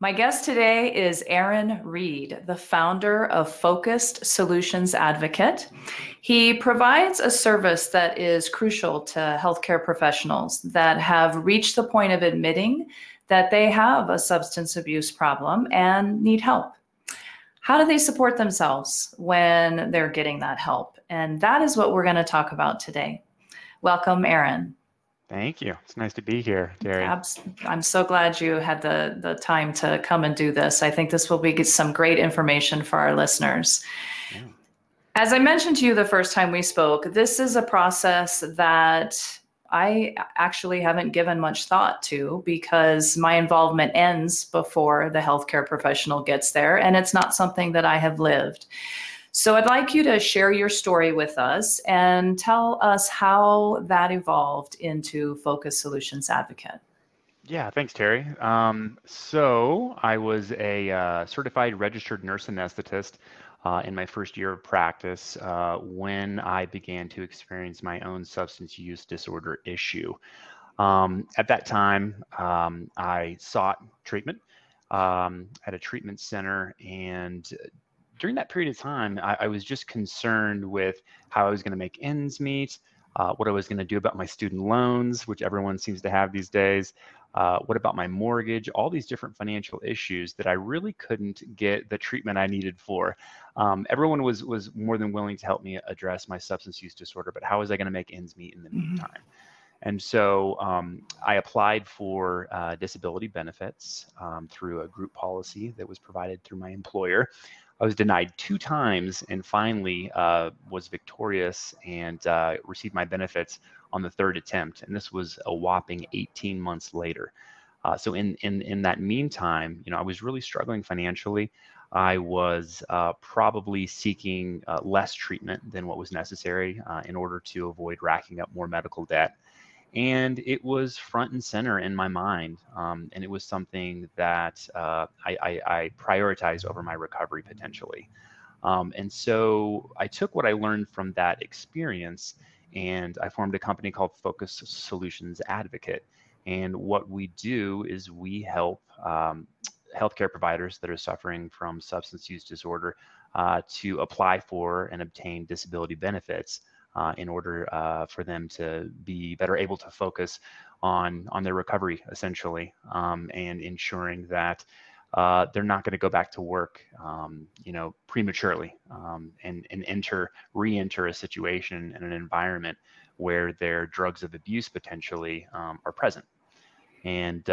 My guest today is Aaron Reed, the founder of Focused Solutions Advocate. He provides a service that is crucial to healthcare professionals that have reached the point of admitting that they have a substance abuse problem and need help. How do they support themselves when they're getting that help? And that is what we're going to talk about today. Welcome, Aaron. Thank you. It's nice to be here, Terry. I'm so glad you had the time to come and do this. I think this will be some great information for our listeners. Yeah. As I mentioned to you the first time we spoke, this is a process that I actually haven't given much thought to because my involvement ends before the healthcare professional gets there, and it's not something that I have lived. So I'd like you to share your story with us and tell us how that evolved into Focused Solutions Advocate. Yeah, thanks, Terry. So I was a certified registered nurse anesthetist in my first year of practice when I began to experience my own substance use disorder issue. At that time, I sought treatment at a treatment center, and during that period of time, I was just concerned with how I was going to make ends meet, what I was going to do about my student loans, which everyone seems to have these days, what about my mortgage, all these different financial issues that I really couldn't get the treatment I needed for. Everyone was more than willing to help me address my substance use disorder, but how was I going to make ends meet in the meantime? And so I applied for disability benefits through a group policy that was provided through my employer. I was denied 2 times and finally was victorious and received my benefits on the 3rd attempt. And this was a whopping 18 months later. So in that meantime, I was really struggling financially. I was probably seeking less treatment than what was necessary in order to avoid racking up more medical debt. And it was front and center in my mind, and it was something that I prioritized over my recovery potentially. And so I took what I learned from that experience, and I formed a company called Focused Solutions Advocate. And what we do is we help healthcare providers that are suffering from substance use disorder to apply for and obtain disability benefits. In order for them to be better able to focus on their recovery, essentially, and ensuring that they're not going to go back to work, prematurely, and re-enter a situation and an environment where their drugs of abuse potentially are present. And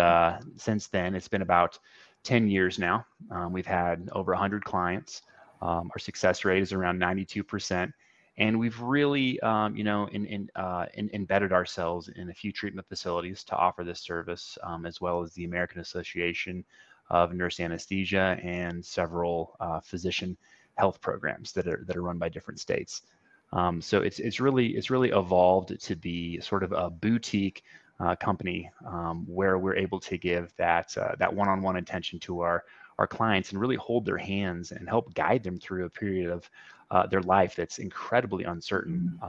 since then, it's been about 10 years now. We've had over 100 clients. Our success rate is around 92%. And we've really, embedded ourselves in a few treatment facilities to offer this service, as well as the American Association of Nurse Anesthesia and several physician health programs that are run by different states. So it's really evolved to be sort of a boutique company where we're able to give that one-on-one attention to our clients and really hold their hands and help guide them through a period of their life that's incredibly uncertain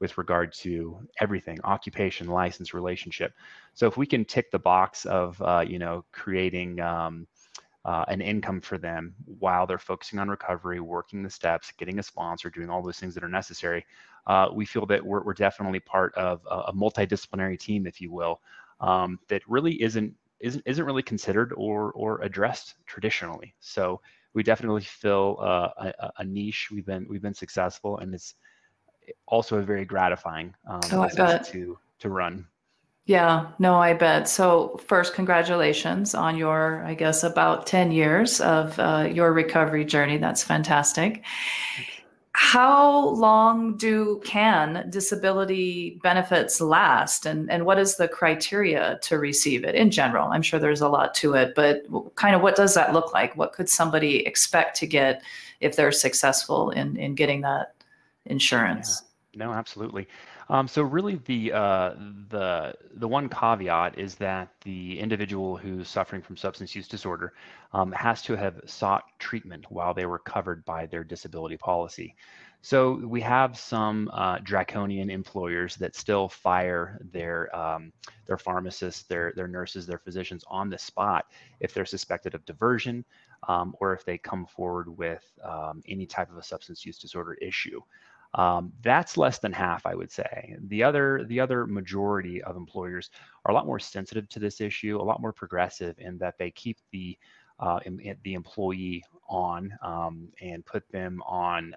with regard to everything: occupation, license, relationship. So if we can tick the box of creating an income for them while they're focusing on recovery, working the steps, getting a sponsor, doing all those things that are necessary, we feel that we're definitely part of a multidisciplinary team, if you will, that really isn't really considered or addressed traditionally. So we definitely fill a niche. We've been successful, and it's also a very gratifying process to run. Yeah, no, I bet. So first, congratulations on your, about 10 years of your recovery journey. That's fantastic. How long can disability benefits last, and what is the criteria to receive it in general? I'm sure there's a lot to it, but kind of what does that look like? What could somebody expect to get if they're successful in getting that insurance? Yeah. No, absolutely. So really the one caveat is that the individual who's suffering from substance use disorder has to have sought treatment while they were covered by their disability policy. So we have some draconian employers that still fire their pharmacists, their nurses, their physicians on the spot if they're suspected of diversion or if they come forward with any type of a substance use disorder issue. That's less than half, I would say. The other majority of employers are a lot more sensitive to this issue, a lot more progressive in that they keep the employee on and put them on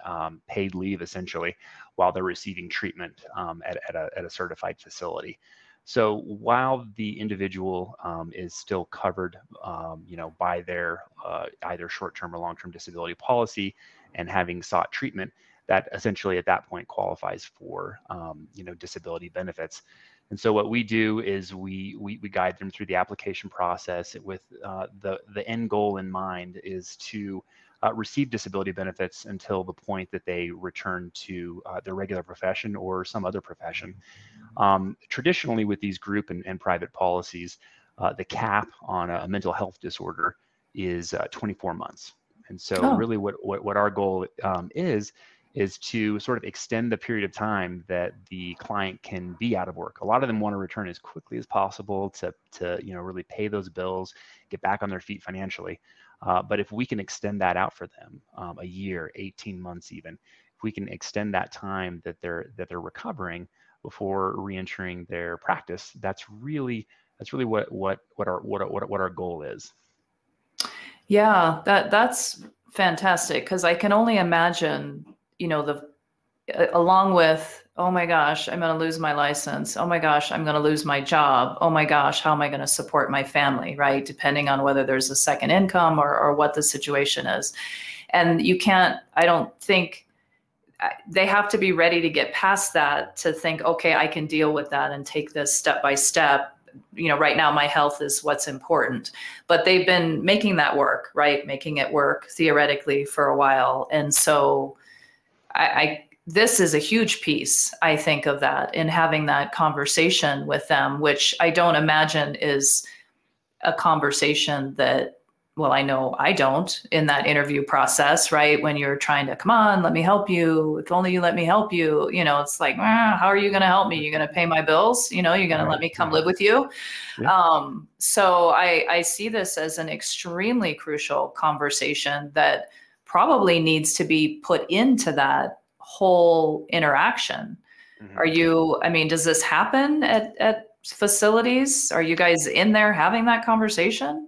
paid leave essentially while they're receiving treatment at a certified facility. So while the individual is still covered, by their either short-term or long-term disability policy and having sought treatment, that essentially at that point qualifies for disability benefits. And so what we do is we guide them through the application process with the end goal in mind is to receive disability benefits until the point that they return to their regular profession or some other profession. Traditionally with these group and private policies, the cap on a mental health disorder is 24 months. And so really what our goal is to sort of extend the period of time that the client can be out of work. A lot of them want to return as quickly as possible to really pay those bills, get back on their feet financially. But if we can extend that out for them, a year, 18 months even, if we can extend that time that they're recovering before reentering their practice, that's really what our goal is. Yeah, that's fantastic, because I can only imagine, along with, oh my gosh, I'm going to lose my license. Oh my gosh, I'm going to lose my job. Oh my gosh, how am I going to support my family, right? Depending on whether there's a second income or what the situation is. And you can't, I don't think, they have to be ready to get past that to think, okay, I can deal with that and take this step by step. Right now my health is what's important, but they've been making that work, right? Making it work theoretically for a while. And so this is a huge piece, I think, of that, in having that conversation with them, which I don't imagine is a conversation that, well, I know I don't in that interview process, right? When you're trying to, come on, let me help you. If only you let me help you, it's like, how are you going to help me? You're going to pay my bills. You're going to let me come live with you. Yeah. So I see this as an extremely crucial conversation that probably needs to be put into that whole interaction. Mm-hmm. Does this happen at facilities? Are you guys in there having that conversation?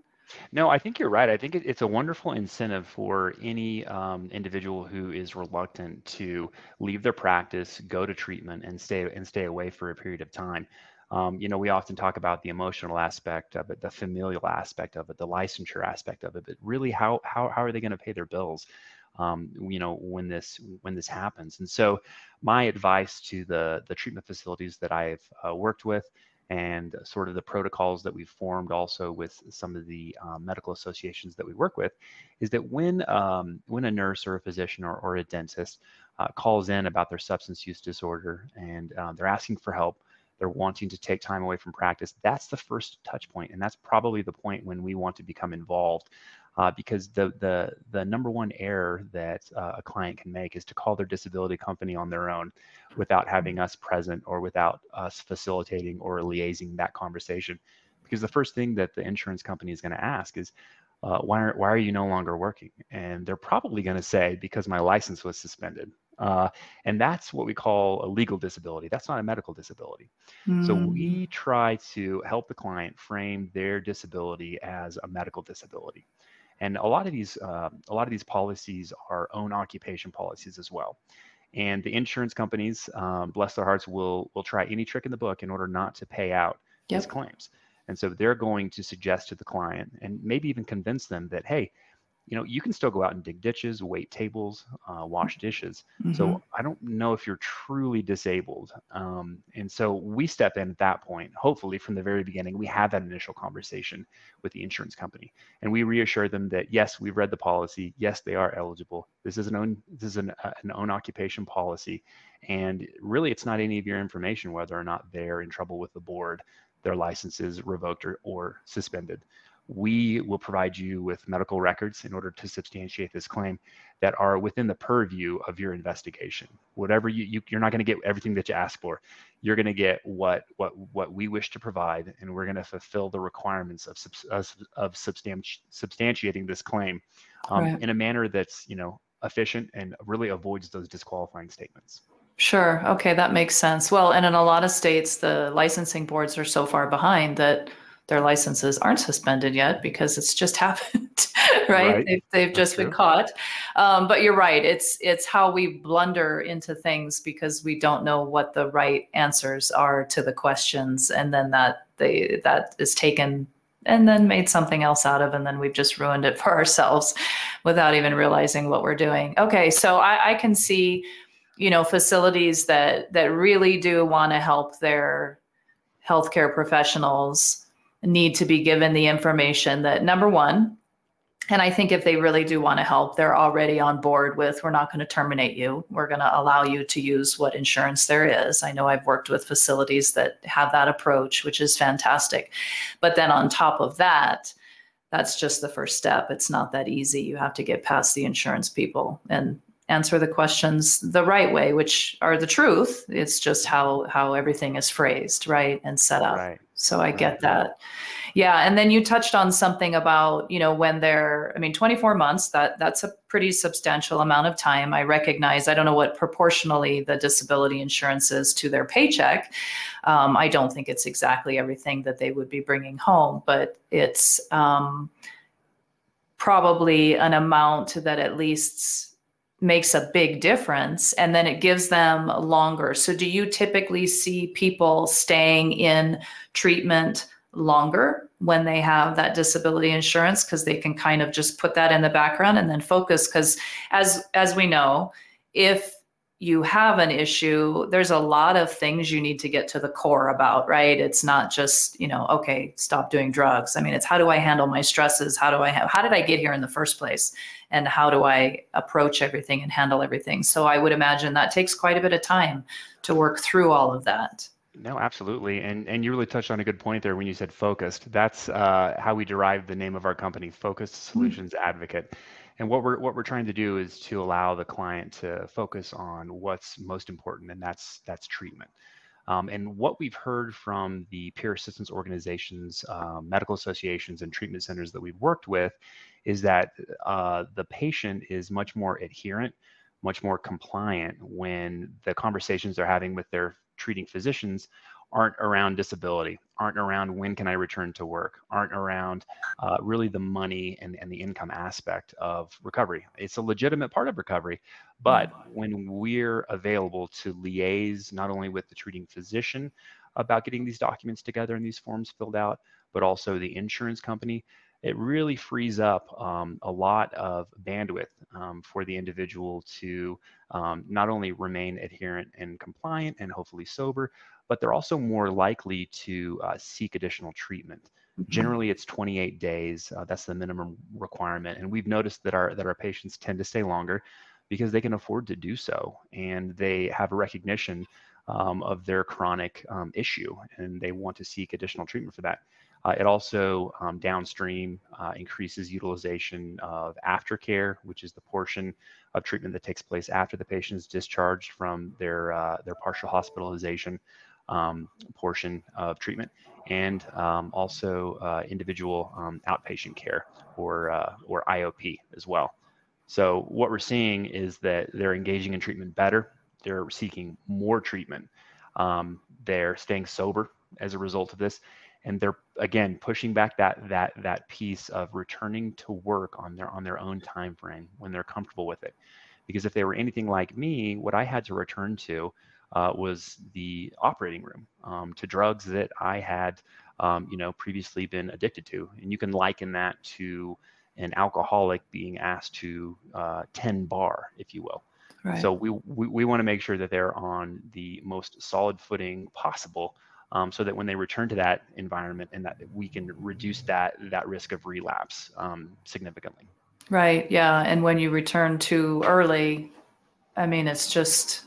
No, I think you're right. I think it's a wonderful incentive for any individual who is reluctant to leave their practice, go to treatment, and stay away for a period of time. We often talk about the emotional aspect of it, the familial aspect of it, the licensure aspect of it, but really how are they going to pay their bills when this happens? And so my advice to the treatment facilities that I've worked with, and sort of the protocols that we've formed also with some of the medical associations that we work with, is that when a nurse or a physician or a dentist calls in about their substance use disorder and they're asking for help, they're wanting to take time away from practice, that's the first touch point. And that's probably the point when we want to become involved, because the number one error that a client can make is to call their disability company on their own without having us present or without us facilitating or liaising that conversation. Because the first thing that the insurance company is going to ask is, why are you no longer working? And they're probably going to say, because my license was suspended. And that's what we call a legal disability. That's not a medical disability. Mm. So we try to help the client frame their disability as a medical disability. And a lot of these policies are own occupation policies as well. And the insurance companies, bless their hearts, will try any trick in the book in order not to pay out these claims. And so they're going to suggest to the client and maybe even convince them that, hey, you know, you can still go out and dig ditches, wait tables, wash dishes. Mm-hmm. So I don't know if you're truly disabled. And so we step in at that point, hopefully from the very beginning, we have that initial conversation with the insurance company. And we reassure them that, yes, we've read the policy. Yes, they are eligible. This is an own occupation policy. And really, it's not any of your information, whether or not they're in trouble with the board, their license is revoked or suspended. We will provide you with medical records in order to substantiate this claim that are within the purview of your investigation. Whatever you're not going to get everything that you ask for. You're going to get what we wish to provide, and we're going to fulfill the requirements of substantiating this claim in a manner that's, you know, efficient and really avoids those disqualifying statements. Sure. Okay, that makes sense. Well, and in a lot of states, the licensing boards are so far behind that their licenses aren't suspended yet because it's just happened, right? They've just been caught. But you're right. It's how we blunder into things because we don't know what the right answers are to the questions. And then that is taken and then made something else out of, and then we've just ruined it for ourselves without even realizing what we're doing. Okay. So I can see, you know, facilities that really do want to help their healthcare professionals need to be given the information that, number one, and I think if they really do want to help, they're already on board with, we're not going to terminate you. We're going to allow you to use what insurance there is. I know I've worked with facilities that have that approach, which is fantastic. But then on top of that, that's just the first step. It's not that easy. You have to get past the insurance people and answer the questions the right way, which are the truth. It's just how everything is phrased, right, and set up. Right. So I get that. Yeah. And then you touched on something about, you know, when they're, 24 months, that's a pretty substantial amount of time. I recognize, I don't know what proportionally the disability insurance is to their paycheck. I don't think it's exactly everything that they would be bringing home, but it's probably an amount that at least makes a big difference, and then it gives them longer. So do you typically see people staying in treatment longer when they have that disability insurance? Because they can kind of just put that in the background and then focus. Because as we know, if you have an issue, there's a lot of things you need to get to the core about, right? It's not just, you know, okay, stop doing drugs. It's how do I handle my stresses? How did I get here in the first place? And how do I approach everything and handle everything? So I would imagine that takes quite a bit of time to work through all of that. No, absolutely. And you really touched on a good point there when you said focused. That's how we derive the name of our company, Focused Solutions Advocate. And what we're trying to do is to allow the client to focus on what's most important, and that's treatment. And what we've heard from the peer assistance organizations, medical associations, and treatment centers that we've worked with is that the patient is much more adherent, much more compliant when the conversations they're having with their treating physicians aren't around disability, aren't around when can I return to work, aren't around really the money and the income aspect of recovery. It's a legitimate part of recovery, but when we're available to liaise not only with the treating physician about getting these documents together and these forms filled out, but also the insurance company, it really frees up a lot of bandwidth for the individual to not only remain adherent and compliant and hopefully sober, but they're also more likely to seek additional treatment. Generally, it's 28 days. That's the minimum requirement. And we've noticed that our patients tend to stay longer because they can afford to do so. And they have a recognition of their chronic issue, and they want to seek additional treatment for that. It also downstream increases utilization of aftercare, which is the portion of treatment that takes place after the patient is discharged from their partial hospitalization portion of treatment, and also individual outpatient care or IOP as well. So what we're seeing is that they're engaging in treatment better. They're seeking more treatment. They're staying sober as a result of this. And they're, again, pushing back that piece of returning to work on their own time frame when they're comfortable with it. Because if they were anything like me, what I had to return to was the operating room, to drugs that I had previously been addicted to. And you can liken that to an alcoholic being asked to 10 bar, if you will. Right. So we want to make sure that they're on the most solid footing possible, so that when they return to that environment, and that we can reduce that risk of relapse significantly. Right. Yeah. And when you return too early, I mean, it's just,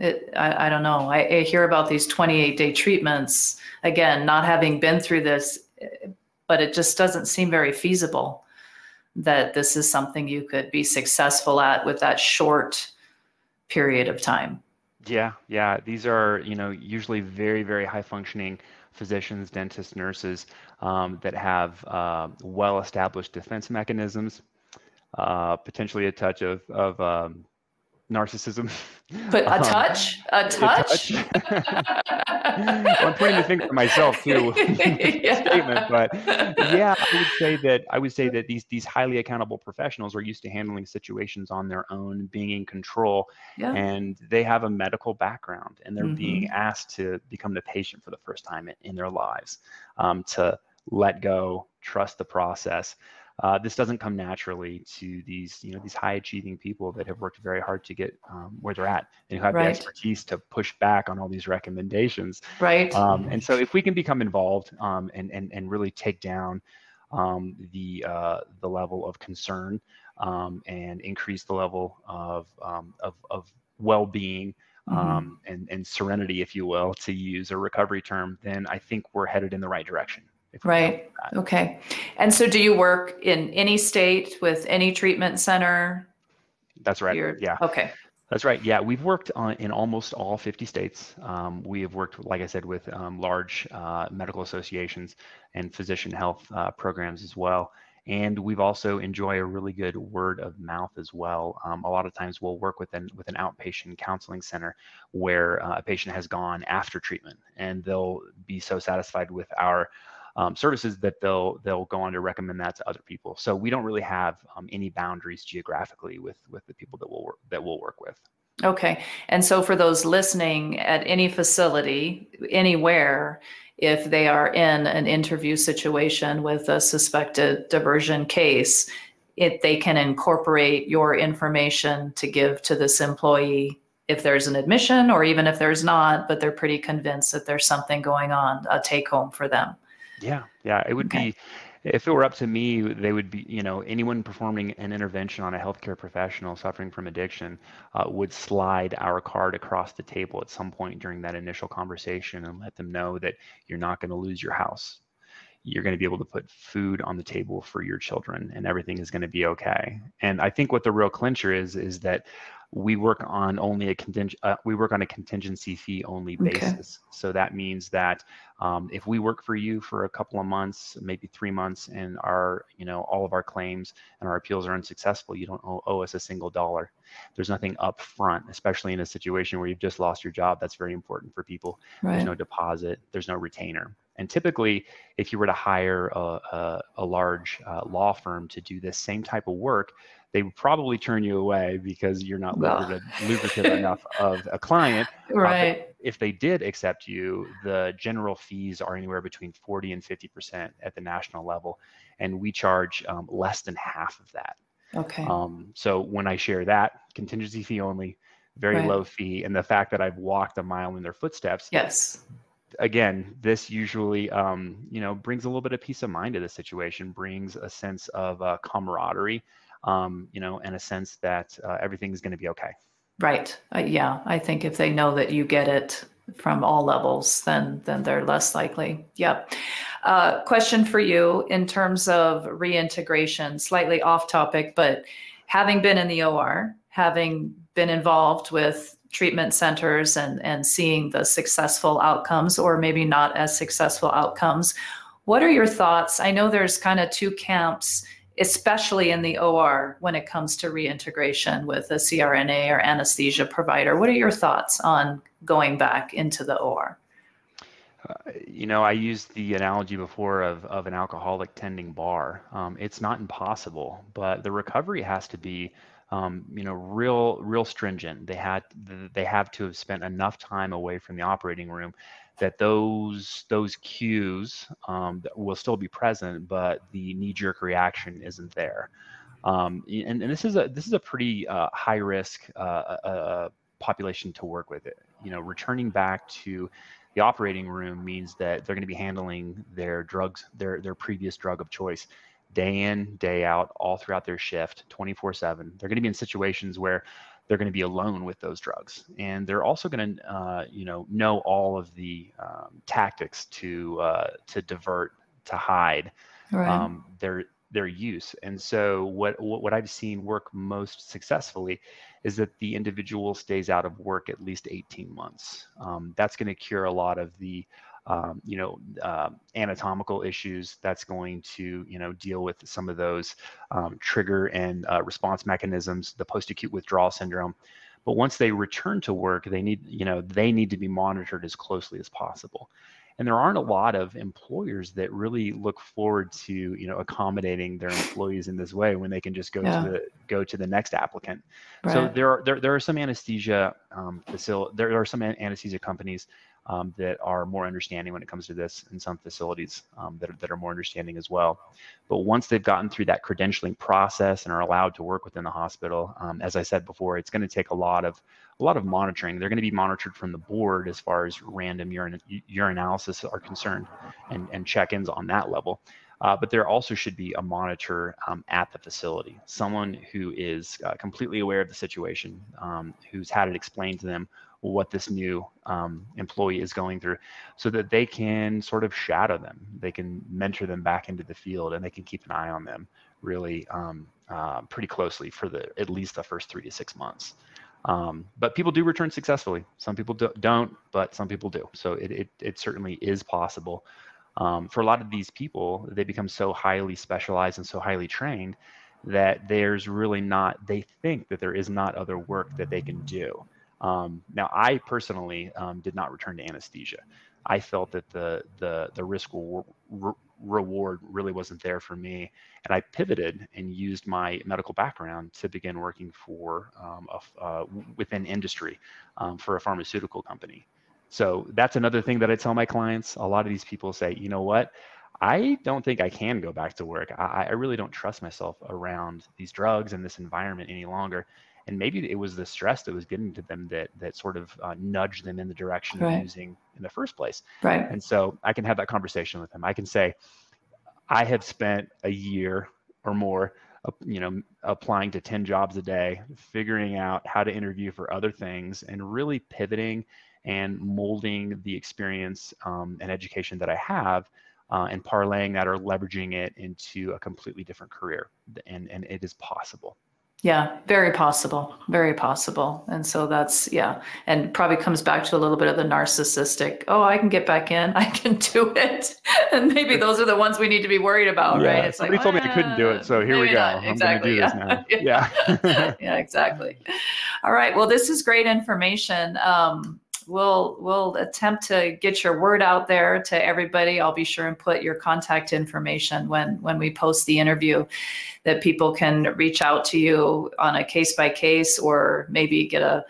I don't know. I hear about these 28-day treatments, again, not having been through this, but it just doesn't seem very feasible that this is something you could be successful at with that short period of time. Yeah. These are, usually very, very high functioning physicians, dentists, nurses that have well-established defense mechanisms, potentially a touch of narcissism. But a touch? A touch? Well, I'm trying to think for myself too. Statement, but yeah, I would say that these highly accountable professionals are used to handling situations on their own, being in control, and they have a medical background, and they're being asked to become the patient for the first time in their lives, to let go, trust the process. This doesn't come naturally to these high achieving people that have worked very hard to get where they're at, and who have the expertise to push back on all these recommendations. Right. And so if we can become involved and really take down the level of concern and increase the level of well-being and serenity, if you will, to use a recovery term, then I think we're headed in the right direction. Right. Okay. And so do you work in any state with any treatment center? That's right. Yeah. Okay. That's right. Yeah. We've worked in almost all 50 states. We have worked, like I said, with large medical associations and physician health programs as well. And we've also enjoy a really good word of mouth as well. A lot of times we'll work with an outpatient counseling center where a patient has gone after treatment, and they'll be so satisfied with our services that they'll go on to recommend that to other people. So we don't really have any boundaries geographically with the people that we'll work with. Okay. And so for those listening at any facility, anywhere, if they are in an interview situation with a suspected diversion case, they can incorporate your information to give to this employee if there's an admission, or even if there's not, but they're pretty convinced that there's something going on, a take home for them. Yeah. It would be, if it were up to me, they would be, anyone performing an intervention on a healthcare professional suffering from addiction would slide our card across the table at some point during that initial conversation and let them know that you're not going to lose your house. You're going to be able to put food on the table for your children, and everything is going to be okay. And I think what the real clincher is that we work on a contingency fee only basis. Okay. So that means that if we work for you for a couple of months, maybe 3 months, and our all of our claims and our appeals are unsuccessful, you don't owe us a single dollar. There's nothing up front, especially in a situation where you've just lost your job. That's very important for people. Right. There's no deposit. There's no retainer. And typically, if you were to hire a large law firm to do this same type of work, they would probably turn you away because you're not lucrative enough of a client. Right. If they did accept you, the general fees are anywhere between 40 and 50% at the national level, and we charge less than half of that. Okay. So when I share that, contingency fee only, very low fee, and the fact that I've walked a mile in their footsteps. Yes. Again, this usually, brings a little bit of peace of mind to the situation, brings a sense of camaraderie, and a sense that everything is going to be okay. Right. Yeah. I think if they know that you get it from all levels, then they're less likely. Yep. Question for you in terms of reintegration, slightly off topic, but having been in the OR, having been involved with treatment centers and seeing the successful outcomes or maybe not as successful outcomes, what are your thoughts? I know there's kind of two camps, especially in the OR, when it comes to reintegration with a CRNA or anesthesia provider. What are your thoughts on going back into the OR? I used the analogy before of an alcoholic tending bar. It's not impossible, but the recovery has to be real stringent. They have to have spent enough time away from the operating room that those cues will still be present, but the knee-jerk reaction isn't there. And this is a pretty high-risk population to work with. You know, returning back to the operating room means that they're going to be handling their drugs, their previous drug of choice, day in, day out, all throughout their shift, 24/7. They're going to be in situations where they're going to be alone with those drugs, and they're also going to, know all of the tactics to divert, to hide, right, their use. And so what I've seen work most successfully is that the individual stays out of work at least 18 months. That's going to cure a lot of the anatomical issues. That's going to, deal with some of those trigger and response mechanisms, the post-acute withdrawal syndrome. But once they return to work, they need to be monitored as closely as possible. And there aren't a lot of employers that really look forward to, accommodating their employees in this way when they can just go to the next applicant. Right. So there are some anesthesia anesthesia companies that are more understanding when it comes to this, and some facilities that are more understanding as well. But once they've gotten through that credentialing process and are allowed to work within the hospital, as I said before, it's going to take a lot of monitoring. They're going to be monitored from the board as far as random urinalysis are concerned, and check-ins on that level. But there also should be a monitor at the facility, someone who is completely aware of the situation, who's had it explained to them what this new employee is going through, so that they can sort of shadow them. They can mentor them back into the field, and they can keep an eye on them really pretty closely for at least the first 3 to 6 months. But people do return successfully. Some people don't, but some people do. So it certainly is possible. For a lot of these people, they become so highly specialized and so highly trained that they think that there is not other work that they can do. Now, I personally did not return to anesthesia. I felt that the risk reward really wasn't there for me, and I pivoted and used my medical background to begin working for within industry for a pharmaceutical company. So that's another thing that I tell my clients. A lot of these people say, you know what? I don't think I can go back to work. I really don't trust myself around these drugs and this environment any longer. And maybe it was the stress that was getting to them that sort of nudged them in the direction of using in the first place. Right. And so I can have that conversation with them. I can say, I have spent a year or more, applying to 10 jobs a day, figuring out how to interview for other things, and really pivoting and molding the experience and education that I have, and parlaying that or leveraging it into a completely different career. And it is possible. Yeah, very possible, very possible. And so that's, and probably comes back to a little bit of the narcissistic, oh, I can get back in, I can do it. And maybe those are the ones we need to be worried about, right? It's somebody told me I couldn't do it, so here we go. Not. I'm exactly, going to do this now. Yeah, exactly. All right, well, this is great information. We'll attempt to get your word out there to everybody. I'll be sure and put your contact information when we post the interview, that people can reach out to you on a case by case, or maybe get a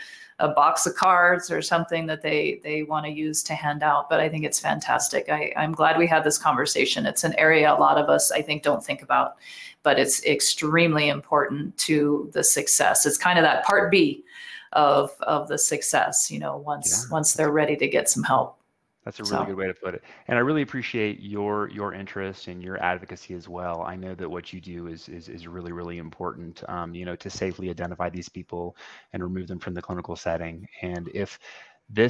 box of cards or something that they want to use to hand out. But I think it's fantastic. I'm glad we had this conversation. It's an area a lot of us, I think, don't think about, but it's extremely important to the success. It's kind of that part B of the success, once they're ready to get some help. That's a really good way to put it. And I really appreciate your interest and your advocacy as well. I know that what you do is really, really important, to safely identify these people and remove them from the clinical setting. And if we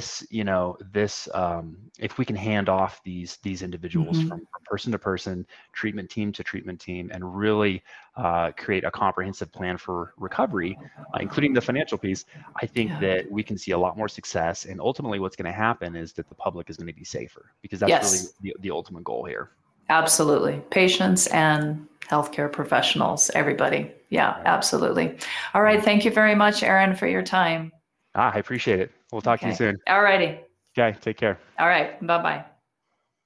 can hand off these individuals from person to person, treatment team, and really create a comprehensive plan for recovery, including the financial piece, I think that we can see a lot more success. And ultimately what's going to happen is that the public is going to be safer, because that's really the ultimate goal here. Absolutely. Patients and healthcare professionals, everybody. Yeah, absolutely. All right. Thank you very much, Aaron, for your time. I appreciate it. We'll talk to you soon. All righty. Okay. Take care. All right. Bye-bye.